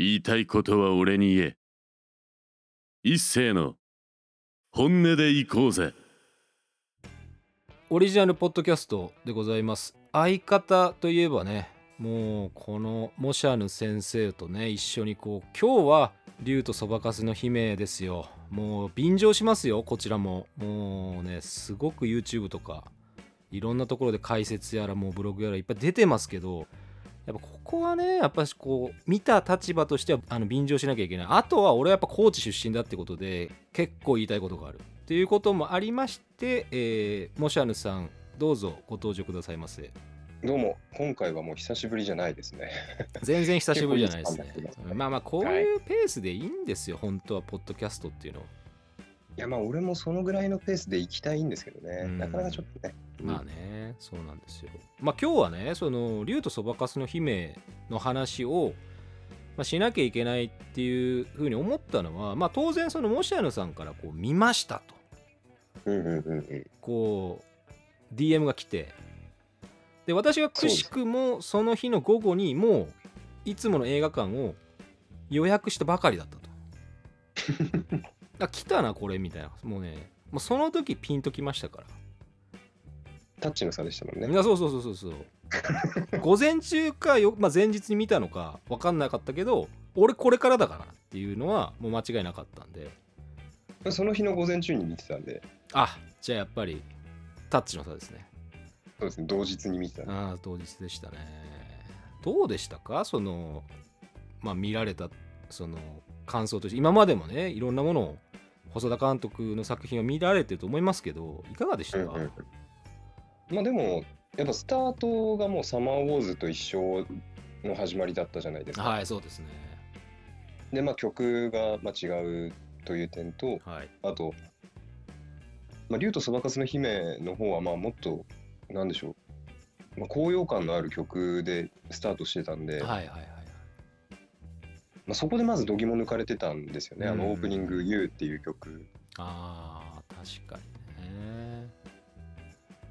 言いたいことは俺に言え。一斉の本音で行こうぜ。オリジナルポッドキャストでございます。相方といえばね、もうこのモシャヌ先生とね、一緒にこう、今日は竜とそばかすの姫ですよ。もう便乗しますよ、こちらも。もうね、すごく YouTube とかいろんなところで解説やら、もうブログやらいっぱい出てますけど、やっぱここはね、やっぱこう見た立場としては便乗しなきゃいけない。あとは俺はやっぱ高知出身だってことで結構言いたいことがあるっていうこともありまして、モシャヌさん、どうぞご登場くださいませ。どうも、今回はもう久しぶりじゃないですね。全然久しぶりじゃないですね。まあこういうペースでいいんですよ、はい、本当はポッドキャストっていうの。いやまあ俺もそのぐらいのペースで行きたいんですけどね、なかなかちょっとね。まあね、そうなんですよ。まあ今日はね、その竜とそばかすの姫の話を、まあ、しなきゃいけないっていうふうに思ったのは、まあ当然そのモシャヌさんからこう見ましたと、こう DM が来て。で、私がくしくもその日の午後にもういつもの映画館を予約したばかりだったと。あ、来たなこれみたいな。もうね、もうその時ピンときましたから。タッチの差でしたもんね。そう。午前中かまあ、前日に見たのか分かんなかったけど、俺これからだからっていうのはもう間違いなかったんで。その日の午前中に見てたんで。あ、じゃあやっぱりタッチの差ですね。そうですね、同日に見た、ね、ああ、同日でしたね。どうでしたか、その、まあ、見られたその感想として。今までもね、いろんなものを細田監督の作品を見られてると思いますけど、いかがでしたか。まあでもやっぱスタートがもうサマーウォーズと一緒の始まりだったじゃないですか。はい、そうですね。で、まあ曲がまあ違うという点と、はい、あと、まあ、竜とそばかすの姫の方はまあもっとなんでしょう、まあ、高揚感のある曲でスタートしてたんで、そこでまず度肝抜かれてたんですよね、オープニング You っていう曲。あー、確かにね。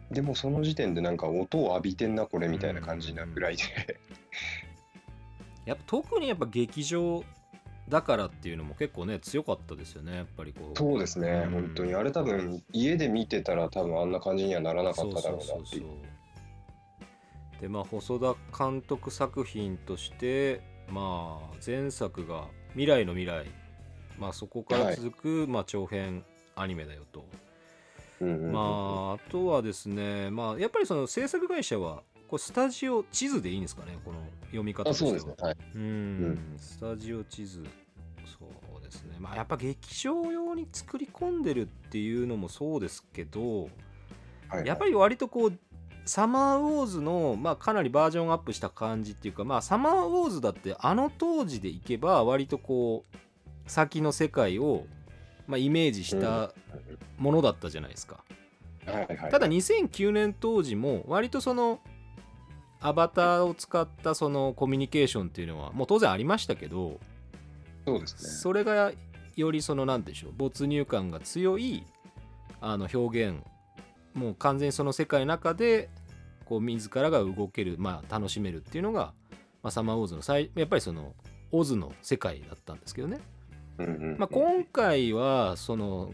でもその時点でなんか音を浴びてんなこれみたいな感じなぐらいでやっぱ特にやっぱ劇場だからっていうのも結構ね強かったですよね、やっぱりこう。そうですね、本当にあれ多分家で見てたら多分あんな感じにはならなかっただろうなっていう。で、まあ細田監督作品として、まあ前作が未来の未来、まあそこから続くまあ長編アニメだよと。まああとはですね、まあやっぱりその制作会社は。これスタジオ地図でいいんですかね、この読み方としては。そうですね、はい、スタジオ地図。そうですね、まあやっぱ劇場用に作り込んでるっていうのもそうですけど、はいはい、やっぱり割とこうサマーウォーズの、まあ、かなりバージョンアップした感じっていうか、まあサマーウォーズだってあの当時でいけば割とこう先の世界を、まあ、イメージしたものだったじゃないですか、ただ2009年当時も割とそのアバターを使ったそのコミュニケーションっていうのはもう当然ありましたけど、そうですね、それがよりその何でしょう、没入感が強い表現、もう完全にその世界の中でこう自らが動ける、まあ楽しめるっていうのが、まあ、サマーウォーズのやっぱりそのオズの世界だったんですけどね、まあ、今回はその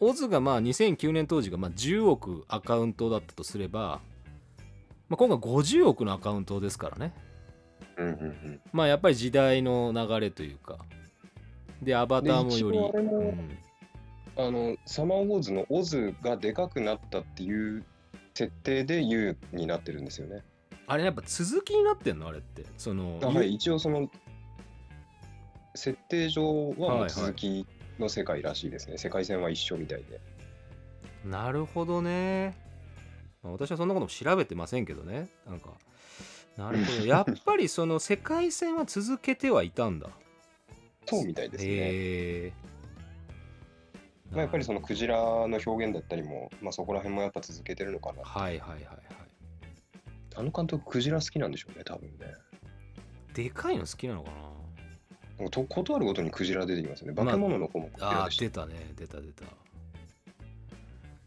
オズがまあ2009年当時がまあ10億アカウントだったとすれば、まあ、今回50億のアカウントですからね、まあやっぱり時代の流れというかで、アバターもよりサマーウォーズのオズがでかくなったっていう設定で U になってるんですよね。あれやっぱ続きになってんのあれって、その、はい、一応その設定上はもう続きの世界らしいですね、世界線は一緒みたいで。なるほどね。私はそんなことも調べてませんけどね。なんか、なるほど。やっぱりその世界線は続けてはいたんだ。そうみたいですね。まあ、やっぱりそのクジラの表現だったりも、まあ、そこら辺もやっぱ続けてるのかな。あの監督クジラ好きなんでしょうね、多分ね。でかいの好きなのかな。ことあるごとにクジラ出てきますよね。化け物の子もクジラでした。出た。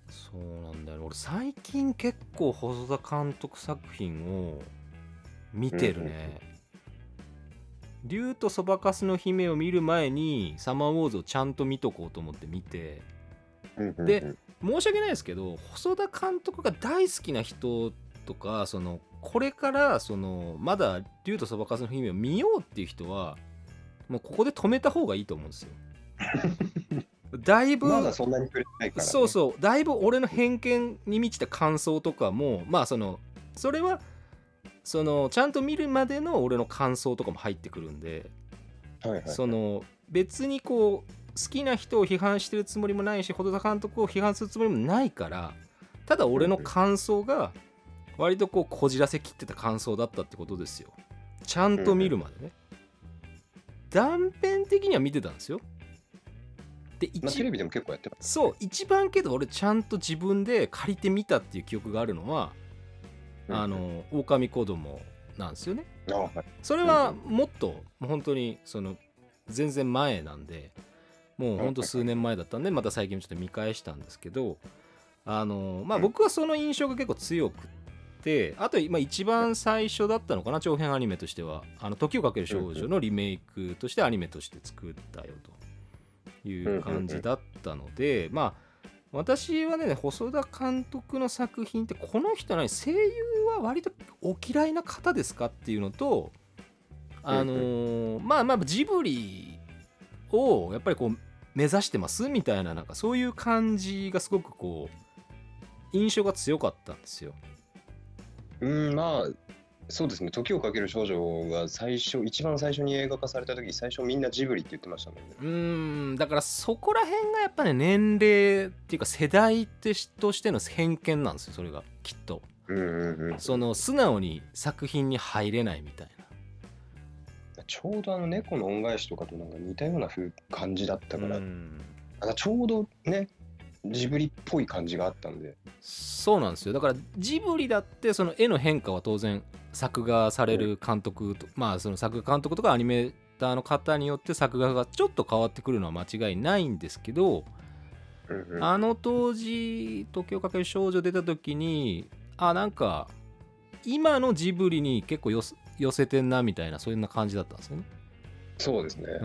そうなんだよ、俺最近結構細田監督作品を見てるね、竜とそばかすの姫を見る前にサマーウォーズをちゃんと見とこうと思って見て、で申し訳ないですけど細田監督が大好きな人とか、そのこれからそのまだ竜とそばかすの姫を見ようっていう人はもうここで止めた方がいいと思うんですよ。だいぶまだそんなに触れないから、ね、そうそう、だいぶ俺の偏見に満ちた感想とかも、まあそのそれはそのちゃんと見るまでの俺の感想とかも入ってくるんで、はいはいはい、その別にこう好きな人を批判してるつもりもないし細田監督を批判するつもりもないから、ただ俺の感想が割とこうこじらせきってた感想だったってことですよ、ちゃんと見るまでね。断片的には見てたんですよ。でテレビでも結構やってます、ね、そう一番けど俺ちゃんと自分で借りてみたっていう記憶があるのは狼子供なんですよね。それはもっと本当にその全然前なんで、もう本当数年前だったんで、また最近ちょっと見返したんですけど、まあ僕はその印象が結構強くて、あと今一番最初だったのかな、長編アニメとしては時をかける少女のリメイクとしてアニメとして作ったよという感じだったので、まあ私はね細田監督の作品って、この人は声優は割とお嫌いな方ですかっていうのと、まあまあジブリをやっぱりこう目指してますみたいな、なんかそういう感じがすごくこう印象が強かったんですよ。まあそうですね、時をかける少女が一番最初に映画化された時、最初みんなジブリって言ってましたもんね。だからそこら辺がやっぱね、年齢っていうか世代としての偏見なんですよ、それがきっと。その素直に作品に入れないみたいな。ちょうど猫の恩返しとかとなんか似たような感じだったから、ちょうどねジブリっぽい感じがあったんで。そうなんですよ。だからジブリだってその絵の変化は当然作画される監督と、まあその作画監督とかアニメーターの方によって作画がちょっと変わってくるのは間違いないんですけど、あの当時時をかける少女出た時になんか今のジブリに結構寄せてんなみたいな、そういう感じだったんですよね。そうですね、だ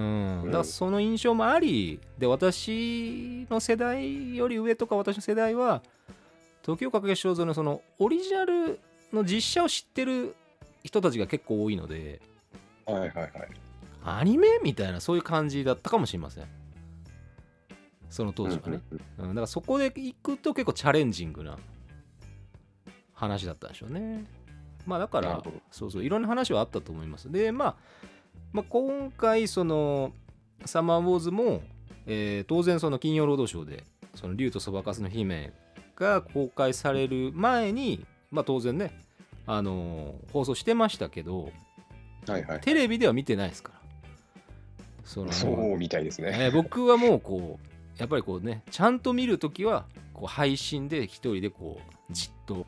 からその印象もありで、私の世代より上とか、私の世代は時をかける少女のそのオリジナルの実写を知ってる人たちが結構多いので、アニメみたいなそういう感じだったかもしれません、その当時はね。だからそこで行くと結構チャレンジングな話だったんでしょうね。まあだからそうそういろんな話はあったと思います。でまあ今回そのサマーウォーズも当然その金曜ロードショーでその竜とそばかすの姫が公開される前に、まあ当然ね放送してましたけど、テレビでは見てないですから。そうみたいですね。僕はもうこうやっぱりこうね、ちゃんと見るときはこう配信で一人でこうじっと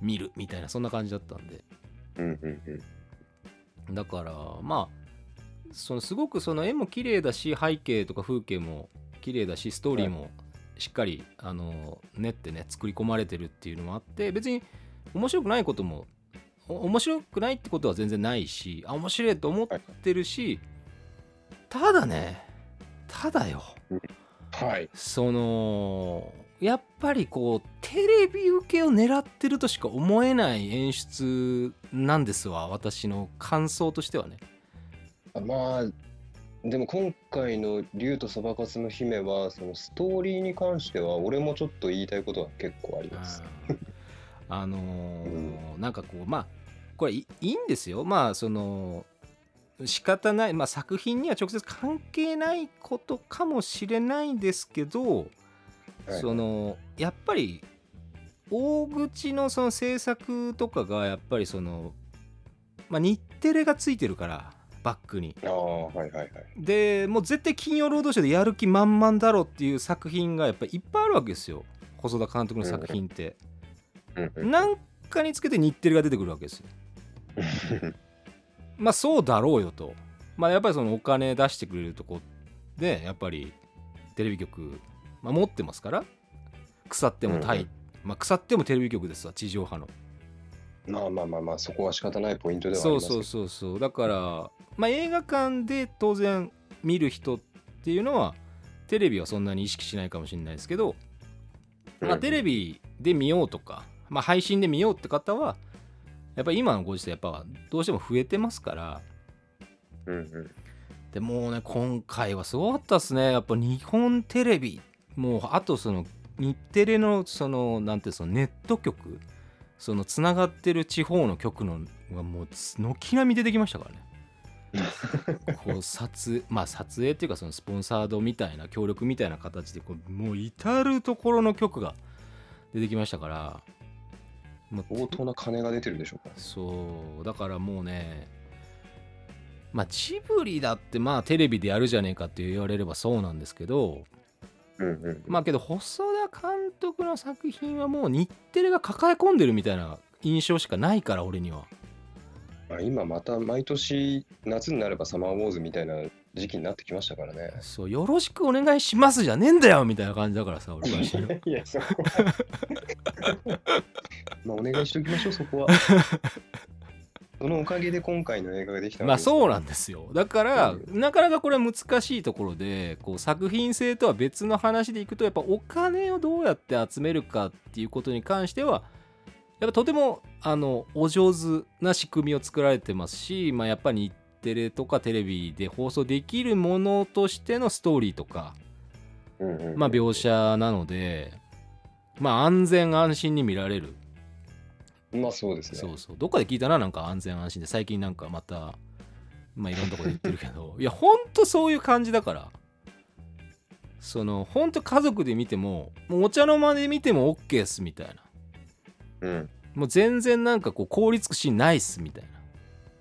見るみたいな、そんな感じだったんで、だからまあそのすごくその絵も綺麗だし、背景とか風景も綺麗だし、ストーリーもしっかり練ってね作り込まれてるっていうのもあって、別に面白くないことも面白くないってことは全然ないし、面白いと思ってるし、ただよ、そのやっぱりこうテレビ受けを狙ってるとしか思えない演出なんですわ、私の感想としてはね。まあでも今回の竜とそばかすの姫はそのストーリーに関しては俺もちょっと言いたいことは結構あります。なんかこうまあこれいいんですよ、まあその仕方ない、まあ、作品には直接関係ないことかもしれないんですけど、そのやっぱり大口のその制作とかがやっぱりその、まあ、日テレがついてるからバックに、でもう絶対金曜ロードショーでやる気満々だろうっていう作品がやっぱりいっぱいあるわけですよ、細田監督の作品って。なんかにつけて日テレが出てくるわけですよ。まあそうだろうよと、まあ、やっぱりそのお金出してくれるとこでやっぱりテレビ局、まあ、持ってますから、腐ってもタイ、まあ、腐ってもテレビ局ですわ、地上波の。まあそこは仕方ないポイントではありますけど、そうだから、まあ、映画館で当然見る人っていうのはテレビはそんなに意識しないかもしれないですけど、まあ、テレビで見ようとか、まあ、配信で見ようって方はやっぱり今のご時世やっぱどうしても増えてますから、でもうね今回はすごかったですね。やっぱ日本テレビもうあとその日テレのそのなんていうのネット局そのつながってる地方の局のがもう軒並み出てきましたからね。こう撮影っていうかそのスポンサードみたいな協力みたいな形でこうもう至るところの局が出てきましたから、まあ、相当な金が出てるでしょうか。そうだからもうね、まあ、ジブリだってまあテレビでやるじゃねえかって言われればそうなんですけど、まあけど細田監督の作品はもう日テレが抱え込んでるみたいな印象しかないから俺には。今また毎年夏になればサマーウォーズみたいな時期になってきましたからね。そうよろしくお願いしますじゃねえんだよみたいな感じだからさ俺からしてる。いやそこはまあお願いしておきましょうそこは。そのおかげで今回の映画ができたわけです。まあそうなんですよ。だからなかなかこれは難しいところでこう作品性とは別の話でいくとやっぱお金をどうやって集めるかっていうことに関してはやっぱとてもお上手な仕組みを作られてますし、まあ、やっぱり日テレとかテレビで放送できるものとしてのストーリーとか、まあ、描写なので、まあ、安全安心に見られる。まあそうですね。そうどっかで聞いたな、なんか安全安心で最近なんかまた、まあ、いろんなとこで言ってるけどいやほんとそういう感じだから、そのほんと家族で見ても、もうお茶の間で見ても OK ですみたいな。もう全然なんかこう効率シーンないっすみたい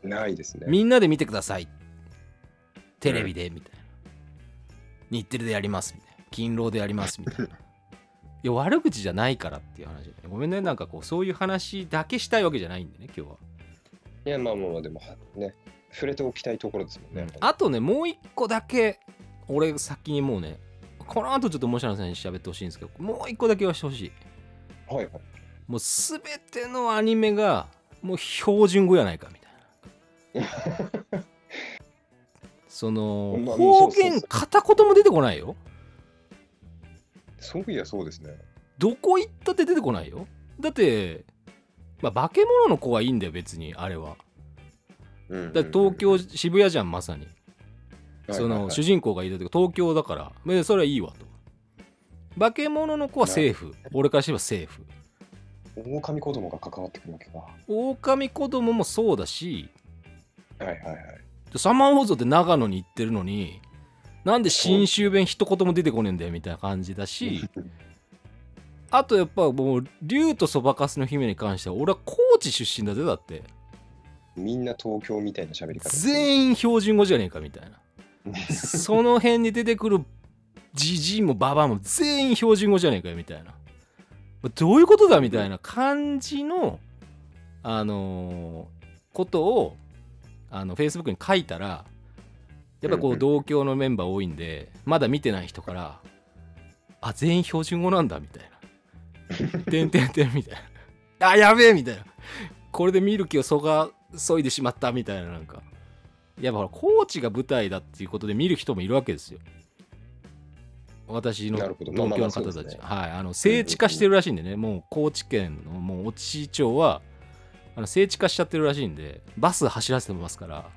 な。ないですね。みんなで見てくださいテレビでみたいな、日テレでやりますみたいな、勤労でやりますみたいな。いや悪口じゃないからっていう話で、ごめんね、なんかこうそういう話だけしたいわけじゃないんでね今日は。いやまあでもね触れておきたいところですもんね、あとねもう一個だけ俺先にもうねこの後ちょっともしなさんに喋ってほしいんですけど、もう一個だけはしてほしい。はいはい。もうすべてのアニメがもう標準語やないかみたいな。その方言片言も出てこないよ。そういやそうですね。どこ行ったって出てこないよ。だってまあ化け物の子はいいんだよ別にあれは。だって東京渋谷じゃんまさに。その主人公がいたとか東京だからそれはいいわと。化け物の子はセーフ。俺からしてはセーフ。狼子供が関わってくるわけか。狼子供もそうだし、サマーウォーズって長野に行ってるのになんで信州弁一言も出てこねえんだよみたいな感じだしあとやっぱもう竜とそばかすの姫に関しては俺は高知出身だぜ。だってみんな東京みたいな喋り方、全員標準語じゃねえかみたいなその辺に出てくるじじいもばばも全員標準語じゃねえかよみたいな、どういうことだみたいな感じの、ことをFacebook に書いたらやっぱこう同郷のメンバー多いんでまだ見てない人からあ全員標準語なんだみたいなてんてんてんみたいなあやべえみたいな、これで見る気をそいでしまったみたいな、なんかやっぱほら高知が舞台だっていうことで見る人もいるわけですよ私の東京の方たち、聖地化してるらしいんでね、もう高知県のもう越知町は聖地化しちゃってるらしいんでバス走らせてますから、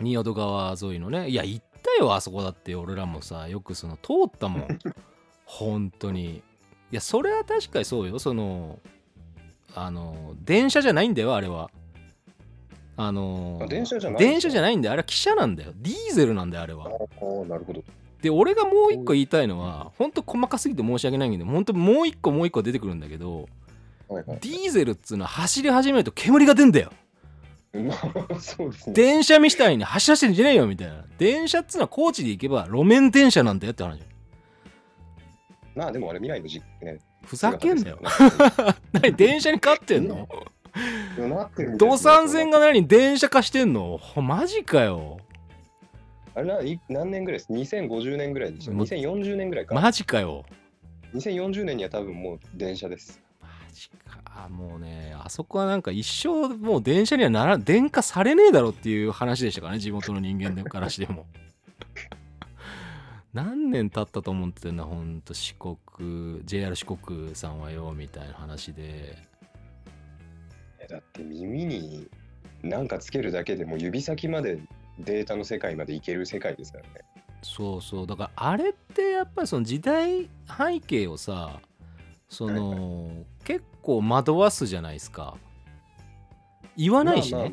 仁淀川沿いのね、いや行ったよあそこだって俺らもさよくその通ったもん本当にいやそれは確かにそうよ、その電車じゃないんだよあれは、電車じゃないんだよあれは、汽車なんだよディーゼルなんだよあれは。なるほど。で俺がもう一個言いたいのはほんと細かすぎて申し訳ないけど、ほんともう一個出てくるんだけど、ディーゼルっつうのは走り始めると煙が出んだよそうですね、電車みたいに走らせてんじゃねえよみたいな。電車っつうのは高知で行けば路面電車なんだよって話。まあでもあれ未来のね、ふざけんだよ何電車に勝ってんの土産線が何電車化してんのマジかよ。あれ何年ぐらいです、2050年ぐらいでした、2040年ぐらいか。マジかよ。2040年には多分もう電車です。マジか。もうね、あそこはなんか一生もう電車にはなら電化されねえだろっていう話でしたからね、地元の人間からしても。何年経ったと思ってんだ、ほんと四国 JR 四国さんはよみたいな話で。だって耳に何かつけるだけでも指先までデータの世界までいける世界ですからね。そうそう、だからあれってやっぱりその時代背景をさ、その、はいはい、結構惑わすじゃないですか。言わないしね。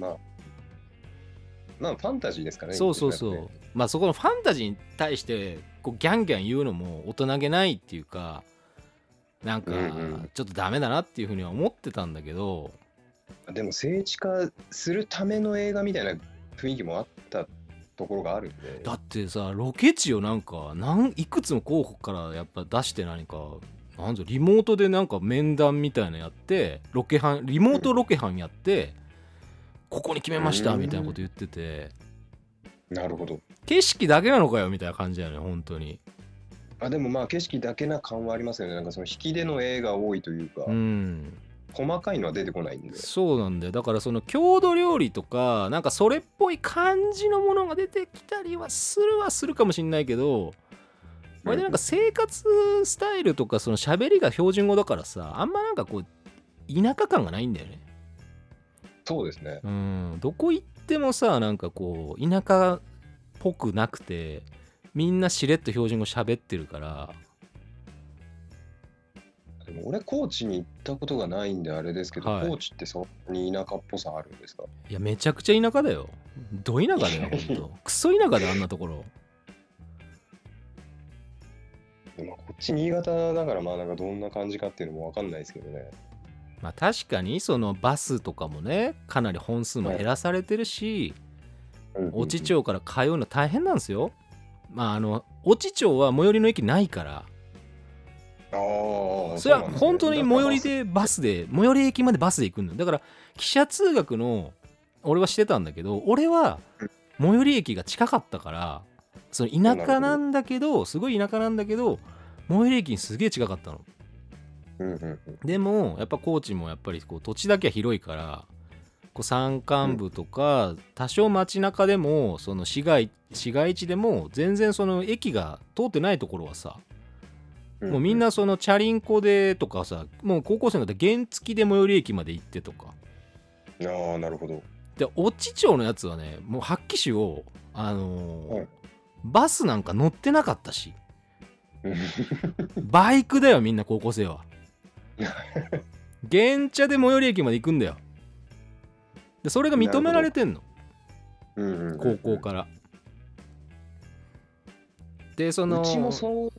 まあファンタジーですかね。そうそうそう、ね、まあそこのファンタジーに対してこうギャンギャン言うのも大人げないっていうか、なんかちょっとダメだなっていうふうには思ってたんだけど、でも聖地化するための映画みたいな雰囲気もあったところがあるんで。だってさ、ロケ地をなんかいくつも候補からやっぱ出して、何かなんぞリモートでなんか面談みたいなのやって、リモートロケ班やって、ここに決めましたみたいなこと言ってて、なるほど、景色だけなのかよみたいな感じだよね本当に。でもまあ景色だけな感はありますよね。なんかその引き出の絵が多いというか、細かいのは出てこないんで。そうなんだよ。だからその郷土料理とかなんかそれっぽい感じのものが出てきたりはするかもしんないけど、これでなんか生活スタイルとかその喋りが標準語だからさ、あんまなんかこう田舎感がないんだよね。そうですね。どこ行ってもさ、なんかこう田舎っぽくなくて、みんなしれっと標準語喋ってるから。でも俺高知に行ったことがないんであれですけど、はい、高知ってそんなに田舎っぽさあるんですか？いやめちゃくちゃ田舎だよ。ど田舎だよほんと。クソ田舎であんなところ。まあ、こっち新潟だからまあなんかどんな感じかっていうのも分かんないですけどね。まあ確かにそのバスとかもねかなり本数も減らされてるし、越知町から通うの大変なんですよ。まあ越知町は最寄りの駅ないから、それは本当に最寄りでバスで最寄り駅までバスで行くんだよ。だから汽車通学の俺はしてたんだけど、俺は最寄り駅が近かったから、その田舎なんだけど、すごい田舎なんだけど最寄り駅にすげえ近かったの。でもやっぱ高知もやっぱりこう土地だけは広いから、こう山間部とか多少街中でもその市街地でも全然その駅が通ってないところはさ、もうみんなそのチャリンコでとかさ、もう高校生になって原付で最寄り駅まで行ってとか。なるほど。で越知町のやつはね、もう八騎手をバスなんか乗ってなかったしバイクだよみんな高校生は。原チャで最寄り駅まで行くんだよ。でそれが認められてんの、高校から。でそのうちもそう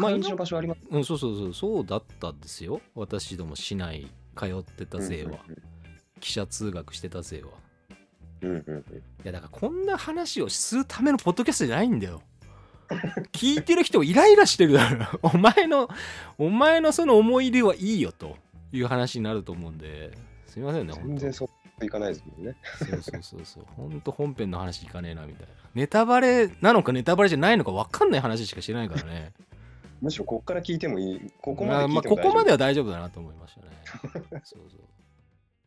感じの場所あります、そうだったんですよ。私ども市内通ってたせいは、汽車通学してたせいは、いやだからこんな話をするためのポッドキャストじゃないんだよ。聞いてる人イライラしてるだろ。お前のその思い出はいいよという話になると思うんで、すみませんね。全然そういかないですもんね。そう本当本編の話いかねえなみたいな。ネタバレなのかネタバレじゃないのか分かんない話しかしてないからね。むしろここから聞いてもいい。ここまで聞いても大丈夫。ここまでは大丈夫だなと思いましたね。そうそう。